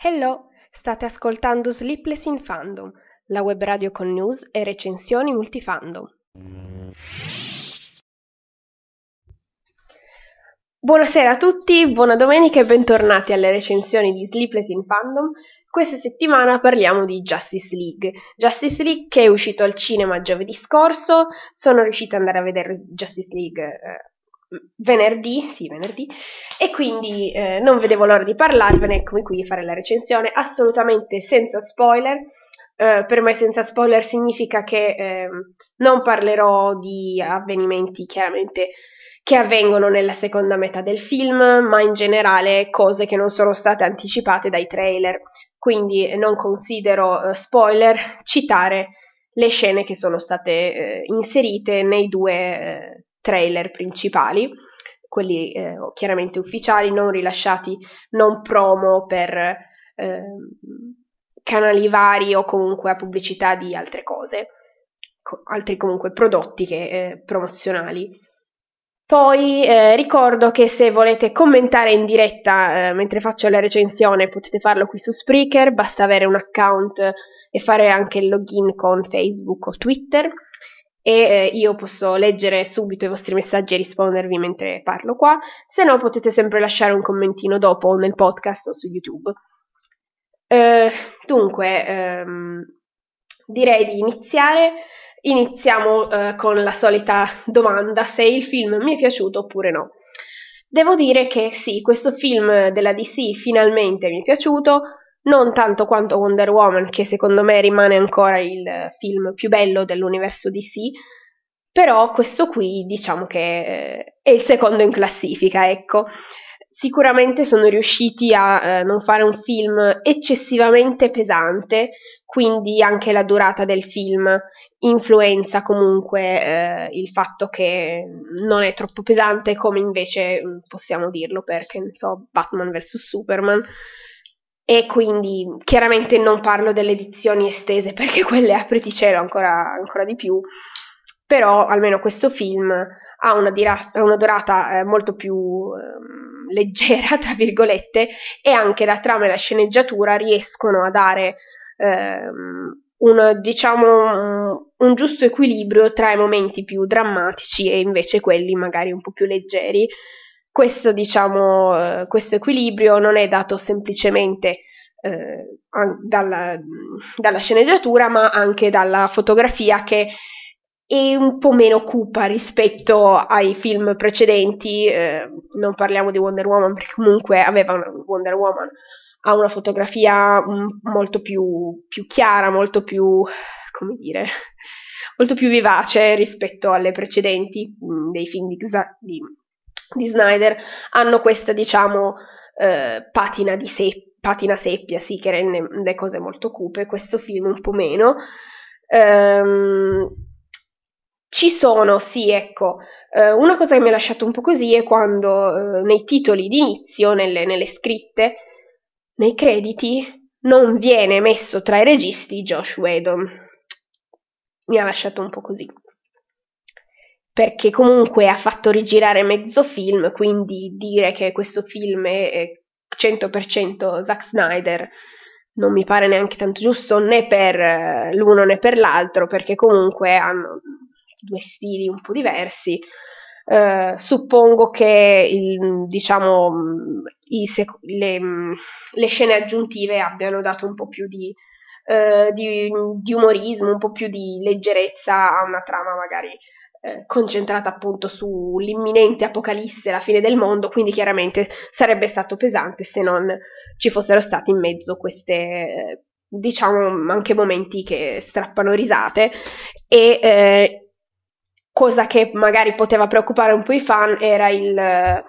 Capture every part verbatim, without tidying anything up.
Hello, state ascoltando Sleepless in Fandom, la web radio con news e recensioni multifandom. Buonasera a tutti, buona domenica e bentornati alle recensioni di Sleepless in Fandom. Questa settimana parliamo di Justice League. Justice League che è uscito al cinema giovedì scorso, sono riuscita ad andare a vedere Justice League eh, venerdì, sì venerdì, e quindi eh, non vedevo l'ora di parlarvene, eccomi qui a fare la recensione assolutamente senza spoiler. Uh, per me senza spoiler significa che eh, non parlerò di avvenimenti chiaramente che avvengono nella seconda metà del film, ma in generale cose che non sono state anticipate dai trailer, quindi non considero uh, spoiler citare le scene che sono state uh, inserite nei due uh, trailer principali, quelli uh, chiaramente ufficiali, non rilasciati, non promo per uh, canali vari o comunque a pubblicità di altre cose, co- altri comunque prodotti che, eh, promozionali. Poi eh, ricordo che se volete commentare in diretta eh, mentre faccio la recensione potete farlo qui su Spreaker, basta avere un account e fare anche il login con Facebook o Twitter e eh, io posso leggere subito i vostri messaggi e rispondervi mentre parlo qua, se no potete sempre lasciare un commentino dopo nel podcast o su YouTube. Uh, dunque, um, direi di iniziare, iniziamo uh, con la solita domanda se il film mi è piaciuto oppure no. Devo dire che sì, questo film della D C finalmente mi è piaciuto, non tanto quanto Wonder Woman, che secondo me rimane ancora il film più bello dell'universo D C, però questo qui diciamo che eh, è il secondo in classifica, ecco. Sicuramente sono riusciti a eh, non fare un film eccessivamente pesante, quindi anche la durata del film influenza comunque eh, il fatto che non è troppo pesante, come invece possiamo dirlo perché, non so, Batman vs Superman, e quindi chiaramente non parlo delle edizioni estese perché quelle apriti cielo ancora, ancora di più, però almeno questo film ha una, dira- una durata eh, molto più eh, leggera, tra virgolette, e anche la trama e la sceneggiatura riescono a dare eh, un, diciamo, un giusto equilibrio tra i momenti più drammatici e invece quelli magari un po' più leggeri. Questo, diciamo, eh, questo equilibrio non è dato semplicemente eh, dalla, dalla sceneggiatura, ma anche dalla fotografia che e un po' meno cupa rispetto ai film precedenti, eh, non parliamo di Wonder Woman perché comunque aveva una, Wonder Woman ha una fotografia m- molto più, più chiara, molto più, come dire, molto più vivace rispetto alle precedenti mh, dei film di, di, di Snyder, hanno questa diciamo eh, patina di se- patina seppia, sì, che rende le cose molto cupe, questo film un po' meno. Ehm, Ci sono, sì, ecco, eh, una cosa che mi ha lasciato un po' così è quando eh, nei titoli d'inizio, nelle, nelle scritte, nei crediti, non viene messo tra i registi Josh Whedon. Mi ha lasciato un po' così. Perché comunque ha fatto rigirare mezzo film, quindi dire che questo film è cento per cento Zack Snyder non mi pare neanche tanto giusto, né per l'uno né per l'altro, perché comunque hanno due stili un po' diversi. Uh, suppongo che il, diciamo i sec- le, le scene aggiuntive abbiano dato un po' più di, uh, di, di umorismo, un po' più di leggerezza a una trama magari uh, concentrata appunto sull'imminente apocalisse, la fine del mondo, quindi chiaramente sarebbe stato pesante se non ci fossero stati in mezzo queste, diciamo, anche momenti che strappano risate e uh, cosa che magari poteva preoccupare un po' i fan era il eh,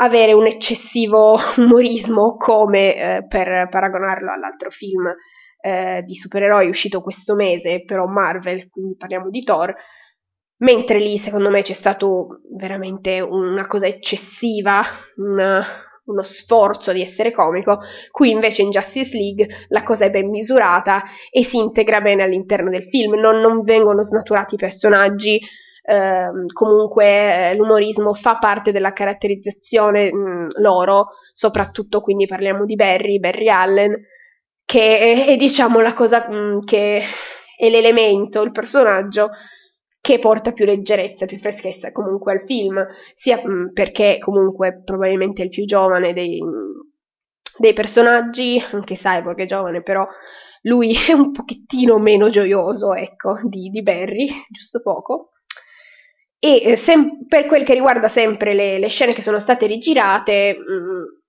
avere un eccessivo umorismo, come eh, per paragonarlo all'altro film eh, di supereroi uscito questo mese, però Marvel, quindi parliamo di Thor, mentre lì secondo me c'è stato veramente una cosa eccessiva, una, uno sforzo di essere comico, qui invece in Justice League la cosa è ben misurata e si integra bene all'interno del film, non, non vengono snaturati i personaggi, ehm, comunque eh, l'umorismo fa parte della caratterizzazione mh, loro, soprattutto quindi parliamo di Barry, Barry Allen, che è, è diciamo la cosa mh, che è l'elemento, il personaggio che porta più leggerezza, più freschezza comunque al film, sia mh, perché comunque probabilmente è il più giovane dei, dei personaggi, anche Cyborg è giovane, però lui è un pochettino meno gioioso, ecco, di, di Barry, giusto poco. E eh, sem- per quel che riguarda sempre le, le scene che sono state rigirate, mh,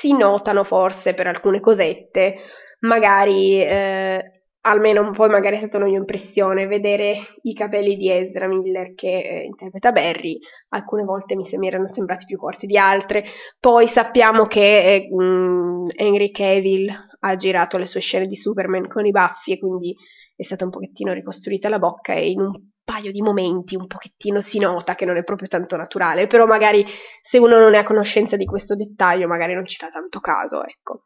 si notano forse per alcune cosette, magari... Eh, almeno poi magari è stata una mia impressione, vedere i capelli di Ezra Miller che eh, interpreta Barry, alcune volte mi, sem- mi erano sembrati più corti di altre. Poi sappiamo che eh, mh, Henry Cavill ha girato le sue scene di Superman con i baffi e quindi è stata un pochettino ricostruita la bocca e in un paio di momenti un pochettino si nota che non è proprio tanto naturale, però magari se uno non è a conoscenza di questo dettaglio magari non ci dà tanto caso, ecco.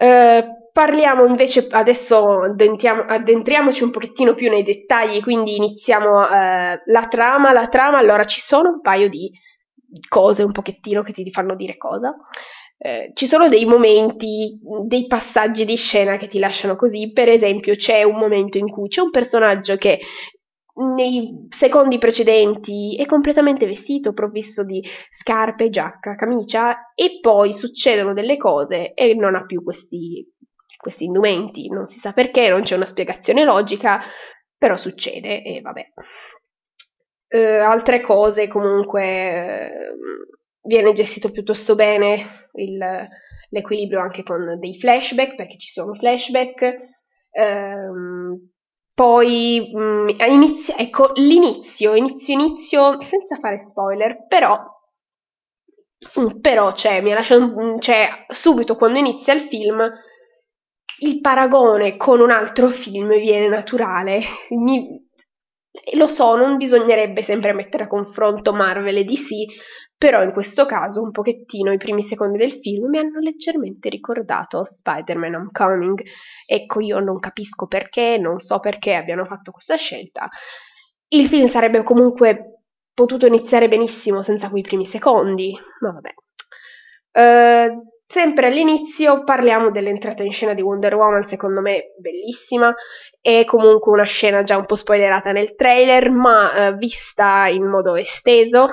Uh, parliamo invece, adesso addentriamoci un pochettino più nei dettagli, quindi iniziamo uh, la trama, la trama, allora ci sono un paio di cose un pochettino che ti fanno dire cosa, uh, ci sono dei momenti, dei passaggi di scena che ti lasciano così. Per esempio c'è un momento in cui c'è un personaggio che nei secondi precedenti è completamente vestito, provvisto di scarpe, giacca, camicia, e poi succedono delle cose e non ha più questi, questi indumenti, non si sa perché, non c'è una spiegazione logica, però succede e vabbè. Eh, altre cose comunque eh, viene gestito piuttosto bene il, l'equilibrio anche con dei flashback, perché ci sono flashback. Ehm, Poi mh, inizio, ecco l'inizio, inizio, inizio, senza fare spoiler, però, però c'è, mi lasciato, c'è subito quando inizia il film, il paragone con un altro film viene naturale. Mi, lo so, non bisognerebbe sempre mettere a confronto Marvel e D C, però in questo caso un pochettino i primi secondi del film mi hanno leggermente ricordato Spider-Man Homecoming. Ecco, io non capisco perché, non so perché abbiano fatto questa scelta. Il film sarebbe comunque potuto iniziare benissimo senza quei primi secondi, ma vabbè. Uh, sempre all'inizio parliamo dell'entrata in scena di Wonder Woman, secondo me bellissima, è comunque una scena già un po' spoilerata nel trailer, ma uh, vista in modo esteso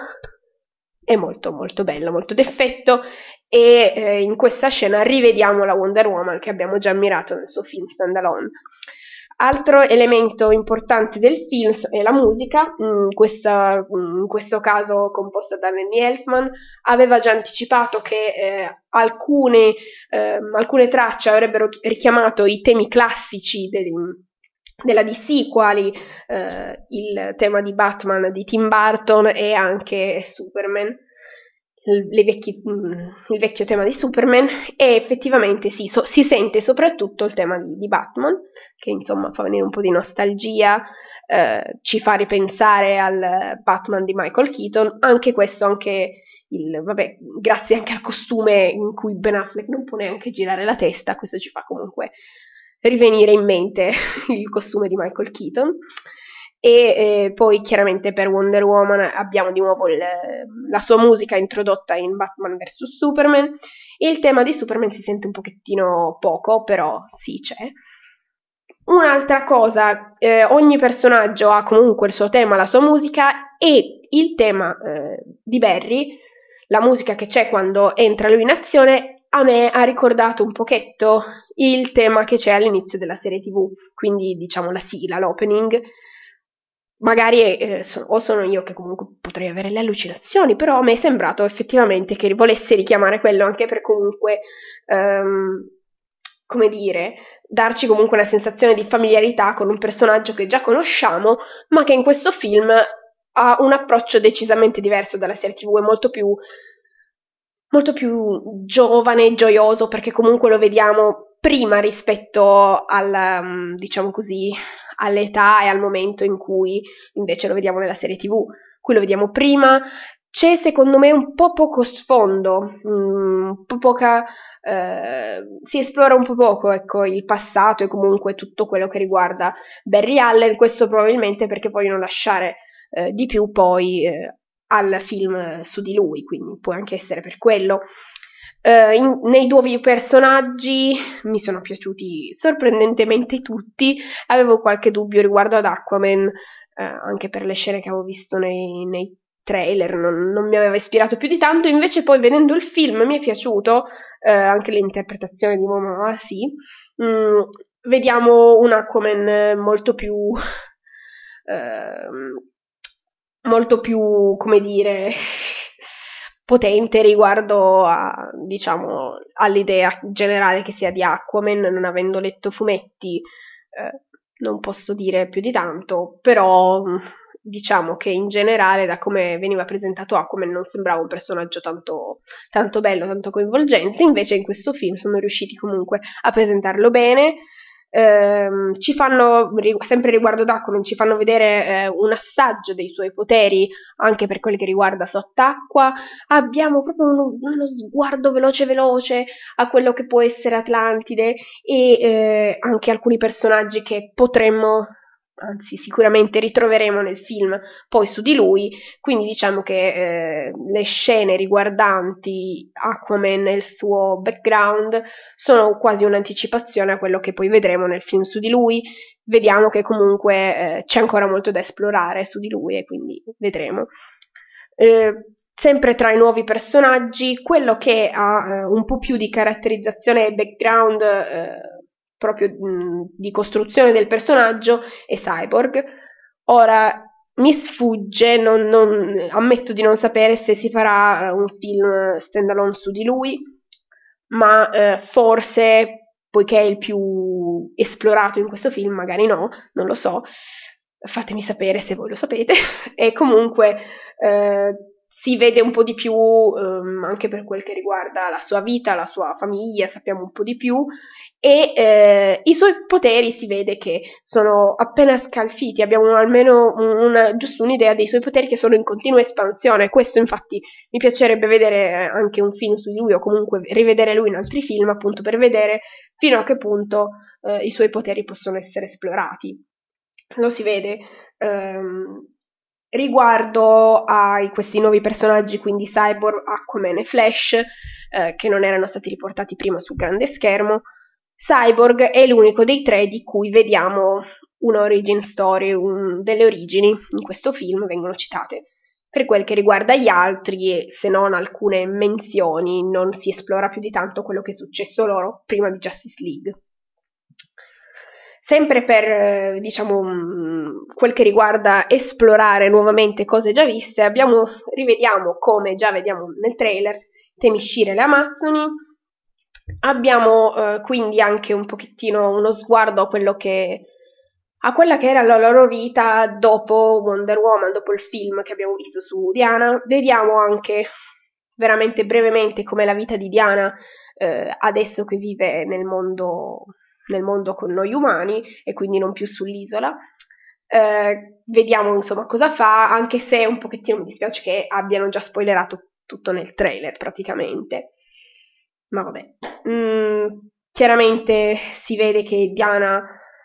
è molto molto bella, molto d'effetto. E eh, in questa scena rivediamo la Wonder Woman che abbiamo già ammirato nel suo film Standalone. Altro elemento importante del film è la musica, in, questa, in questo caso composta da Danny Elfman. Aveva già anticipato che eh, alcune, eh, alcune tracce avrebbero richiamato i temi classici del, della D C, quali eh, il tema di Batman di Tim Burton e anche Superman. Le vecchi, il vecchio tema di Superman, e effettivamente sì, so, si sente soprattutto il tema di, di Batman, che insomma fa venire un po' di nostalgia, eh, ci fa ripensare al Batman di Michael Keaton, anche questo, anche il, vabbè, grazie anche al costume in cui Ben Affleck non può neanche girare la testa, questo ci fa comunque rivenire in mente il costume di Michael Keaton. E eh, poi chiaramente per Wonder Woman abbiamo di nuovo il, la sua musica introdotta in Batman vs Superman. Il tema di Superman si sente un pochettino poco, però sì, c'è. Un'altra cosa, eh, ogni personaggio ha comunque il suo tema, la sua musica, e il tema eh, di Barry, la musica che c'è quando entra lui in azione, a me ha ricordato un pochetto il tema che c'è all'inizio della serie tivù, quindi diciamo la sigla, l'opening. Magari eh, so, o sono io che comunque potrei avere le allucinazioni, però a me è sembrato effettivamente che volesse richiamare quello, anche per comunque, um, come dire, darci comunque una sensazione di familiarità con un personaggio che già conosciamo, ma che in questo film ha un approccio decisamente diverso dalla serie tivù, è molto più, molto più giovane e gioioso, perché comunque lo vediamo prima rispetto al, um, diciamo così, all'età e al momento in cui invece lo vediamo nella serie tivù. Qui lo vediamo prima, c'è secondo me un po' poco sfondo, un po' poca, eh, si esplora un po' poco, ecco, il passato e comunque tutto quello che riguarda Barry Allen, questo probabilmente perché vogliono lasciare eh, di più poi eh, al film su di lui, quindi può anche essere per quello. Uh, in, nei nuovi personaggi mi sono piaciuti sorprendentemente tutti, avevo qualche dubbio riguardo ad Aquaman, uh, anche per le scene che avevo visto nei, nei trailer, non, non mi aveva ispirato più di tanto, invece poi vedendo il film mi è piaciuto, uh, anche l'interpretazione di Momoa, sì, mm, vediamo un Aquaman molto più... Uh, molto più, come dire... potente riguardo a, diciamo, all'idea generale che sia di Aquaman, non avendo letto fumetti eh, non posso dire più di tanto, però diciamo che in generale da come veniva presentato Aquaman non sembrava un personaggio tanto, tanto bello, tanto coinvolgente, invece in questo film sono riusciti comunque a presentarlo bene. Ehm, ci fanno, sempre riguardo ad Aquaman, ci fanno vedere eh, un assaggio dei suoi poteri anche per quel che riguarda sott'acqua, abbiamo proprio uno, uno sguardo veloce veloce a quello che può essere Atlantide e eh, anche alcuni personaggi che potremmo, anzi sicuramente ritroveremo nel film poi su di lui, quindi diciamo che eh, le scene riguardanti Aquaman e il suo background sono quasi un'anticipazione a quello che poi vedremo nel film su di lui, vediamo che comunque eh, c'è ancora molto da esplorare su di lui e quindi vedremo. Eh, sempre tra i nuovi personaggi, quello che ha eh, un po' più di caratterizzazione e background eh, proprio di costruzione del personaggio e Cyborg. Ora mi sfugge, non, non, ammetto di non sapere se si farà un film standalone su di lui, ma eh, forse, poiché è il più esplorato in questo film, magari no, non lo so, fatemi sapere se voi lo sapete, e comunque eh, si vede un po' di più ehm, anche per quel che riguarda la sua vita, la sua famiglia, sappiamo un po' di più, e eh, i suoi poteri si vede che sono appena scalfiti, abbiamo almeno una, giusto un'idea dei suoi poteri che sono in continua espansione, questo infatti mi piacerebbe vedere anche un film su di lui o comunque rivedere lui in altri film, appunto per vedere fino a che punto eh, i suoi poteri possono essere esplorati, lo si vede. Ehm, riguardo a questi nuovi personaggi, quindi Cyborg, Aquaman e Flash, eh, che non erano stati riportati prima sul grande schermo, Cyborg è l'unico dei tre di cui vediamo un'origin story, un, delle origini in questo film vengono citate. Per quel che riguarda gli altri, se non alcune menzioni, non si esplora più di tanto quello che è successo loro prima di Justice League. Sempre per, diciamo, quel che riguarda esplorare nuovamente cose già viste, abbiamo, rivediamo, come già vediamo nel trailer, Themyscira e le Amazzoni. Abbiamo eh, quindi anche un pochettino uno sguardo a quello che a quella che era la loro vita dopo Wonder Woman, dopo il film che abbiamo visto su Diana. Vediamo anche veramente brevemente come la vita di Diana eh, adesso che vive nel mondo, nel mondo con noi umani e quindi non più sull'isola. Eh, vediamo insomma cosa fa, anche se un pochettino mi dispiace che abbiano già spoilerato tutto nel trailer praticamente. Ma vabbè, mm, chiaramente si vede che Diana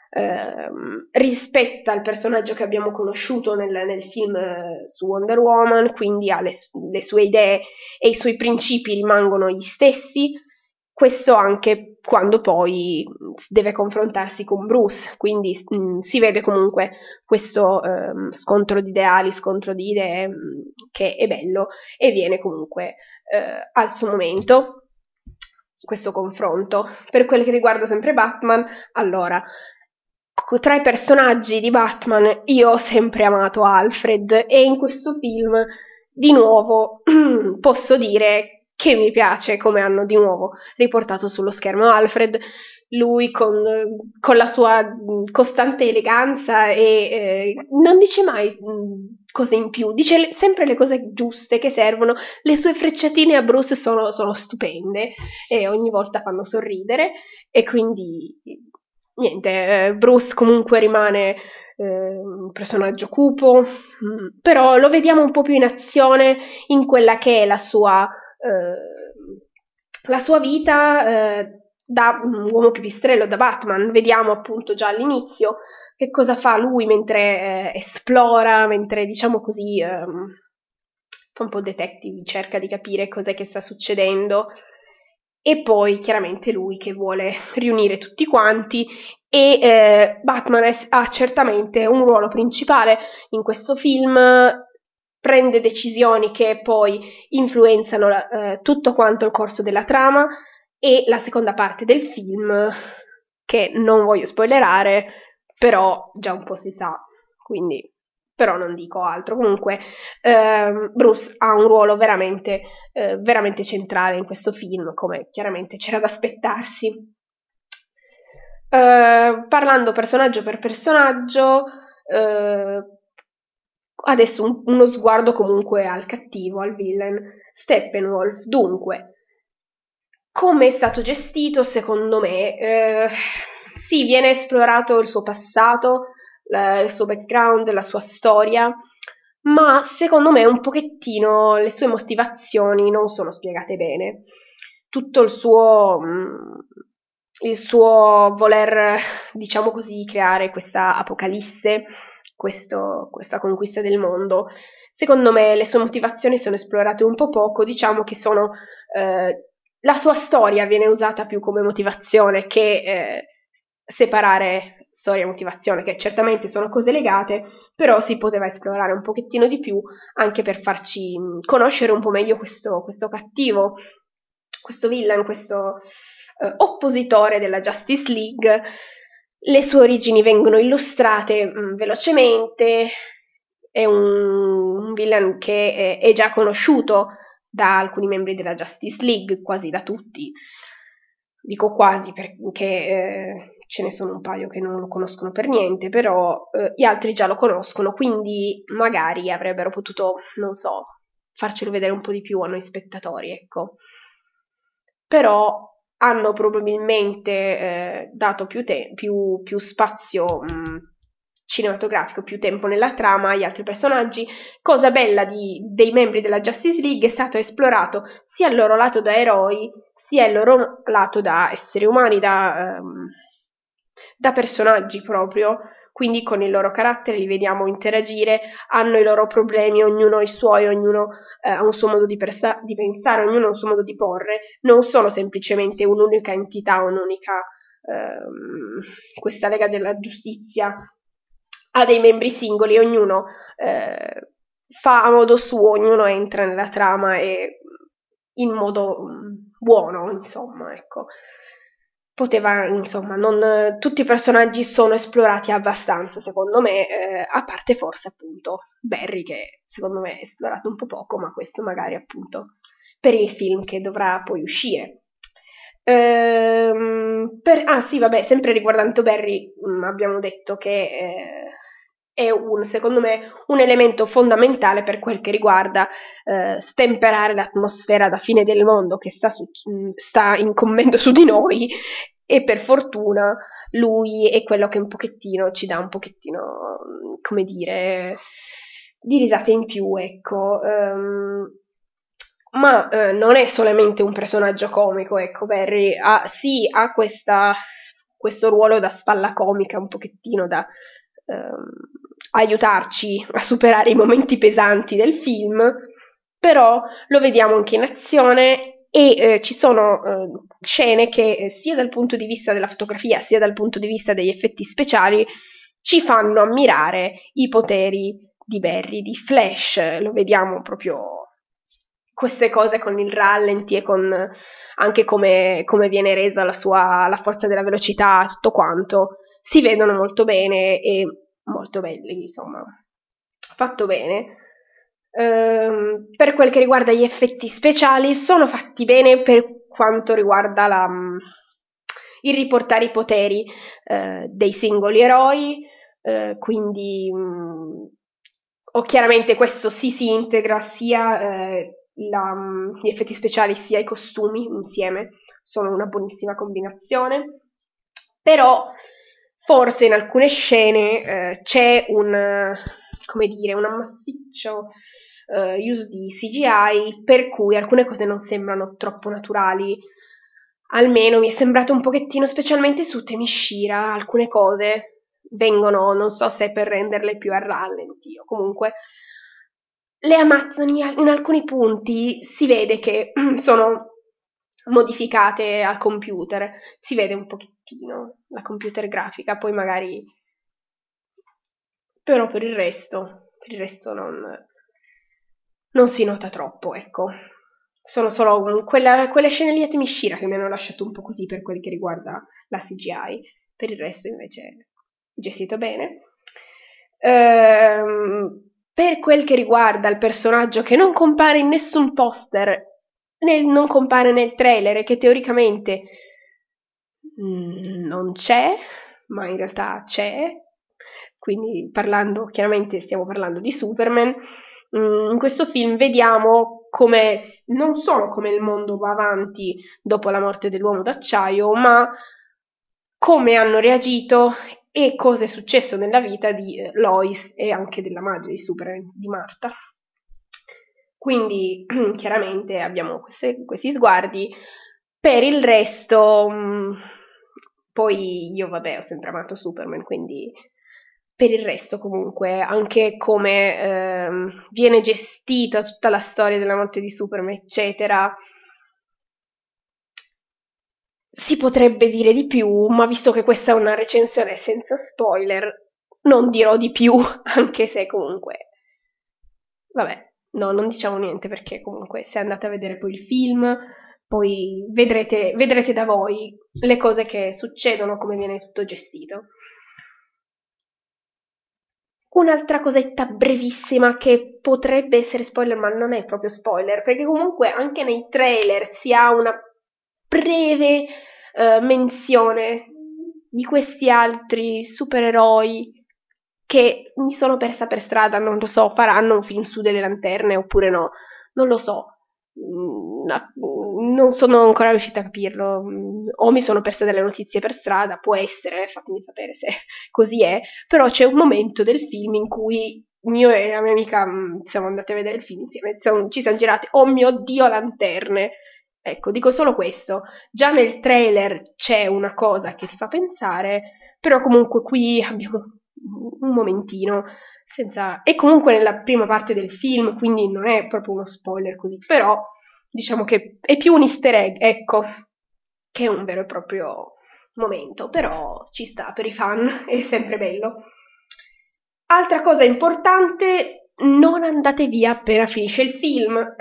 eh, rispetta il personaggio che abbiamo conosciuto nel, nel film eh, su Wonder Woman, quindi ha le, le sue idee e i suoi principi rimangono gli stessi, questo anche quando poi deve confrontarsi con Bruce, quindi mm, si vede comunque questo eh, scontro di ideali, scontro di idee mh, che è bello e viene comunque eh, al suo momento questo confronto. Per quel che riguarda sempre Batman, allora, tra i personaggi di Batman io ho sempre amato Alfred e in questo film di nuovo posso dire che mi piace come hanno di nuovo riportato sullo schermo Alfred, lui con, con la sua costante eleganza e eh, non dice mai cose in più, dice sempre le cose giuste che servono, le sue frecciatine a Bruce sono, sono stupende e ogni volta fanno sorridere e quindi niente, Bruce comunque rimane eh, un personaggio cupo, però lo vediamo un po' più in azione in quella che è la sua, eh, la sua vita eh, da un uomo pipistrello, da Batman. Vediamo appunto già all'inizio che cosa fa lui mentre eh, esplora, mentre diciamo così eh, fa un po' detective, cerca di capire cos'è che sta succedendo, e poi chiaramente lui che vuole riunire tutti quanti, e eh, Batman è, ha certamente un ruolo principale in questo film, prende decisioni che poi influenzano la, eh, tutto quanto il corso della trama, e la seconda parte del film, che non voglio spoilerare, però già un po' si sa, quindi però non dico altro. Comunque eh, Bruce ha un ruolo veramente, eh, veramente centrale in questo film, come chiaramente c'era da aspettarsi. Eh, parlando personaggio per personaggio, eh, adesso un, uno sguardo comunque al cattivo, al villain, Steppenwolf. Dunque, come è stato gestito, secondo me, eh, sì, viene esplorato il suo passato, il suo background, la sua storia, ma secondo me un pochettino le sue motivazioni non sono spiegate bene. Tutto il suo, il suo voler, diciamo così, creare questa apocalisse, questo, questa conquista del mondo, secondo me le sue motivazioni sono esplorate un po' poco, diciamo che sono... Eh, la sua storia viene usata più come motivazione che eh, separare... storia e motivazione, che certamente sono cose legate, però si poteva esplorare un pochettino di più anche per farci conoscere un po' meglio questo, questo cattivo, questo villain, questo eh, oppositore della Justice League. Le sue origini vengono illustrate mh, velocemente, è un, un villain che è, è già conosciuto da alcuni membri della Justice League, quasi da tutti, dico quasi perché... Eh, ce ne sono un paio che non lo conoscono per niente, però eh, gli altri già lo conoscono, quindi magari avrebbero potuto, non so, farcelo vedere un po' di più a noi spettatori, ecco. Però hanno probabilmente eh, dato più, te- più, più spazio mh, cinematografico, più tempo nella trama agli altri personaggi. Cosa bella di, dei membri della Justice League è stato esplorato sia il loro lato da eroi, sia il loro lato da esseri umani, da... Ehm, da personaggi proprio, quindi con il loro carattere li vediamo interagire, hanno i loro problemi, ognuno i suoi, ognuno eh, ha un suo modo di, persa- di pensare, ognuno ha un suo modo di porre, non sono semplicemente un'unica entità, un'unica, ehm, questa Lega della Giustizia ha dei membri singoli, ognuno eh, fa a modo suo, ognuno entra nella trama e in modo buono, insomma, ecco. Poteva, insomma, non tutti i personaggi sono esplorati abbastanza, secondo me, eh, a parte forse appunto Barry, che secondo me è esplorato un po' poco, ma questo magari appunto per il film che dovrà poi uscire. Ehm, per, ah sì, vabbè, sempre riguardante Barry mh, abbiamo detto che eh, è un, secondo me, un elemento fondamentale per quel che riguarda eh, stemperare l'atmosfera da fine del mondo che sta, su, sta incombendo su di noi, e per fortuna lui è quello che un pochettino ci dà un pochettino, come dire, di risate in più, ecco. Um, ma eh, non è solamente un personaggio comico, ecco, Barry ha, sì, ha questa, questo ruolo da spalla comica, un pochettino da... Ehm, aiutarci a superare i momenti pesanti del film, però lo vediamo anche in azione, e eh, ci sono eh, scene che eh, sia dal punto di vista della fotografia sia dal punto di vista degli effetti speciali ci fanno ammirare i poteri di Barry, di Flash. Lo vediamo proprio queste cose con il rallenti e con anche come, come viene resa la sua, la forza della velocità, tutto quanto si vedono molto bene e molto belli, insomma, fatto bene. Ehm, per quel che riguarda gli effetti speciali, sono fatti bene per quanto riguarda la, il riportare i poteri eh, dei singoli eroi, eh, quindi mh, o chiaramente questo sì, si integra sia eh, la, gli effetti speciali sia i costumi insieme, sono una buonissima combinazione, però forse in alcune scene eh, c'è un, come dire, un massiccio eh, uso di C G I, per cui alcune cose non sembrano troppo naturali. Almeno mi è sembrato un pochettino, specialmente su Themyscira, alcune cose vengono, non so se per renderle più a rallenti o comunque. Le Amazzoni in alcuni punti si vede che sono modificate al computer, si vede un pochettino la computer grafica, poi magari, però per il resto, per il resto non, non si nota troppo, ecco. Sono solo quella, quelle scene lì a Themyscira che mi hanno lasciato un po' così per quel che riguarda la C G I, per il resto invece gestito bene. Ehm, per quel che riguarda il personaggio che non compare in nessun poster, nel, non compare nel trailer e che teoricamente mh, non c'è, ma in realtà c'è, quindi parlando, chiaramente stiamo parlando di Superman, mh, in questo film vediamo come, non solo come il mondo va avanti dopo la morte dell'Uomo d'Acciaio, ma come hanno reagito e cosa è successo nella vita di Lois e anche della madre di Superman, di Martha. Quindi chiaramente abbiamo queste, questi sguardi. Per il resto, mh, poi io vabbè ho sempre amato Superman, quindi per il resto comunque, anche come ehm, viene gestita tutta la storia della morte di Superman, eccetera, si potrebbe dire di più, ma visto che questa è una recensione senza spoiler, non dirò di più, anche se comunque, vabbè, no, non diciamo niente, perché comunque se andate a vedere poi il film, poi vedrete, vedrete da voi le cose che succedono, come viene tutto gestito. Un'altra cosetta brevissima che potrebbe essere spoiler, ma non è proprio spoiler, perché comunque anche nei trailer si ha una breve eh, menzione di questi altri supereroi che mi sono persa per strada, non lo so, faranno un film su delle lanterne oppure no, non lo so, non sono ancora riuscita a capirlo, o mi sono persa delle notizie per strada, può essere, fatemi sapere se così è, però c'è un momento del film in cui io e la mia amica siamo andate a vedere il film insieme, siamo, ci siamo girate, oh mio Dio, lanterne! Ecco, dico solo questo, già nel trailer c'è una cosa che ti fa pensare, però comunque qui abbiamo un momentino, senza... e comunque nella prima parte del film, quindi non è proprio uno spoiler così, però diciamo che è più un easter egg, ecco, che è un vero e proprio momento, però ci sta per i fan, è sempre bello. Altra cosa importante, non andate via appena finisce il film.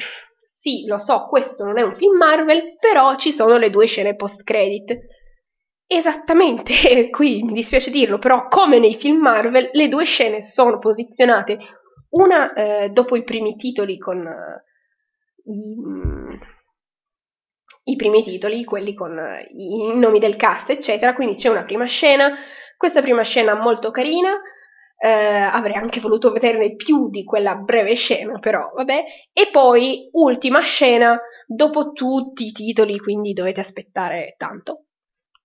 Sì, lo so, questo non è un film Marvel, però ci sono le due scene post-credit. Esattamente, qui mi dispiace dirlo, però come nei film Marvel, le due scene sono posizionate, una eh, dopo i primi titoli con uh, i, mm, i primi titoli, quelli con uh, i nomi del cast, eccetera, quindi c'è una prima scena, questa prima scena molto carina. Uh, avrei anche voluto vederne più di quella breve scena, però vabbè, e poi ultima scena dopo tutti i titoli, quindi dovete aspettare tanto,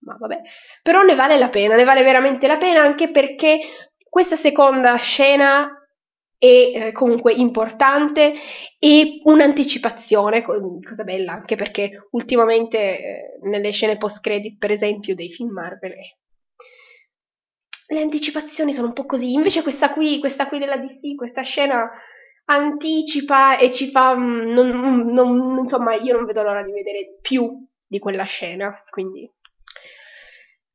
ma vabbè, però ne vale la pena, ne vale veramente la pena, anche perché questa seconda scena è eh, comunque importante e un'anticipazione, cosa bella, anche perché ultimamente eh, nelle scene post-credit, per esempio, dei film Marvel è... le anticipazioni sono un po' così, invece questa qui, questa qui della D C, questa scena anticipa e ci fa, non, non, insomma, io non vedo l'ora di vedere più di quella scena, quindi.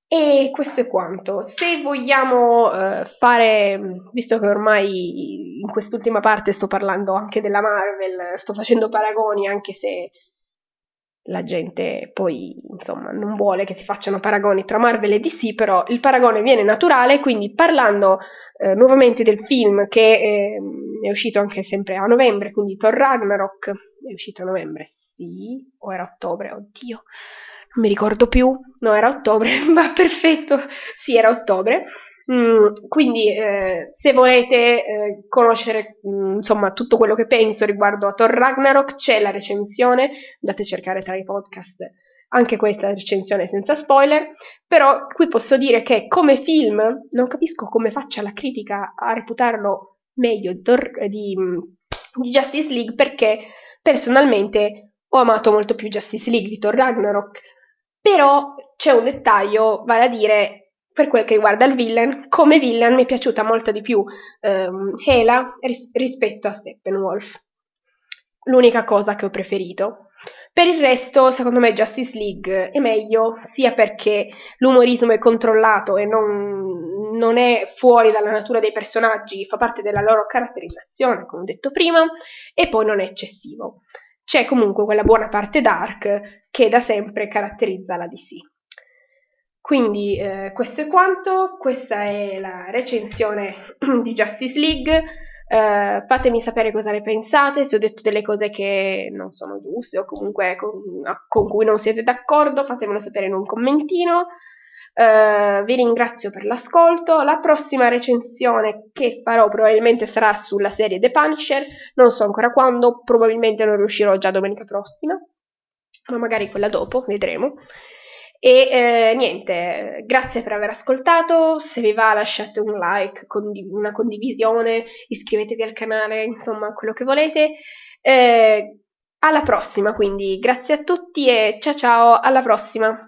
E questo è quanto. Se vogliamo eh, fare, visto che ormai in quest'ultima parte sto parlando anche della Marvel, sto facendo paragoni, anche se la gente poi, insomma, non vuole che si facciano paragoni tra Marvel e D C, però il paragone viene naturale, quindi parlando eh, nuovamente del film che eh, è uscito anche sempre a novembre, quindi Thor Ragnarok è uscito a novembre, sì, o era ottobre, oddio, non mi ricordo più, no, era ottobre, ma perfetto, sì, era ottobre. Mm, quindi eh, se volete eh, conoscere mh, insomma tutto quello che penso riguardo a Thor Ragnarok, c'è la recensione, andate a cercare tra i podcast anche questa recensione senza spoiler, però qui posso dire che come film non capisco come faccia la critica a reputarlo meglio di, di Justice League, perché personalmente ho amato molto più Justice League di Thor Ragnarok. Però c'è un dettaglio, vale a dire, per quel che riguarda il villain, come villain mi è piaciuta molto di più ehm, Hela ris- rispetto a Steppenwolf, l'unica cosa che ho preferito. Per il resto, secondo me, Justice League è meglio, sia perché l'umorismo è controllato e non, non è fuori dalla natura dei personaggi, fa parte della loro caratterizzazione, come ho detto prima, e poi non è eccessivo. C'è comunque quella buona parte dark che da sempre caratterizza la D C. Quindi eh, questo è quanto, questa è la recensione di Justice League. Uh, fatemi sapere cosa ne pensate, se ho detto delle cose che non sono giuste o comunque con, con cui non siete d'accordo, fatemelo sapere in un commentino. Uh, vi ringrazio per l'ascolto. La prossima recensione che farò probabilmente sarà sulla serie The Punisher, non so ancora quando, probabilmente non riuscirò già domenica prossima, ma magari quella dopo, vedremo. E eh, niente, grazie per aver ascoltato, se vi va lasciate un like, condiv- una condivisione, iscrivetevi al canale, insomma quello che volete. Eh, alla prossima, quindi grazie a tutti e ciao ciao, alla prossima!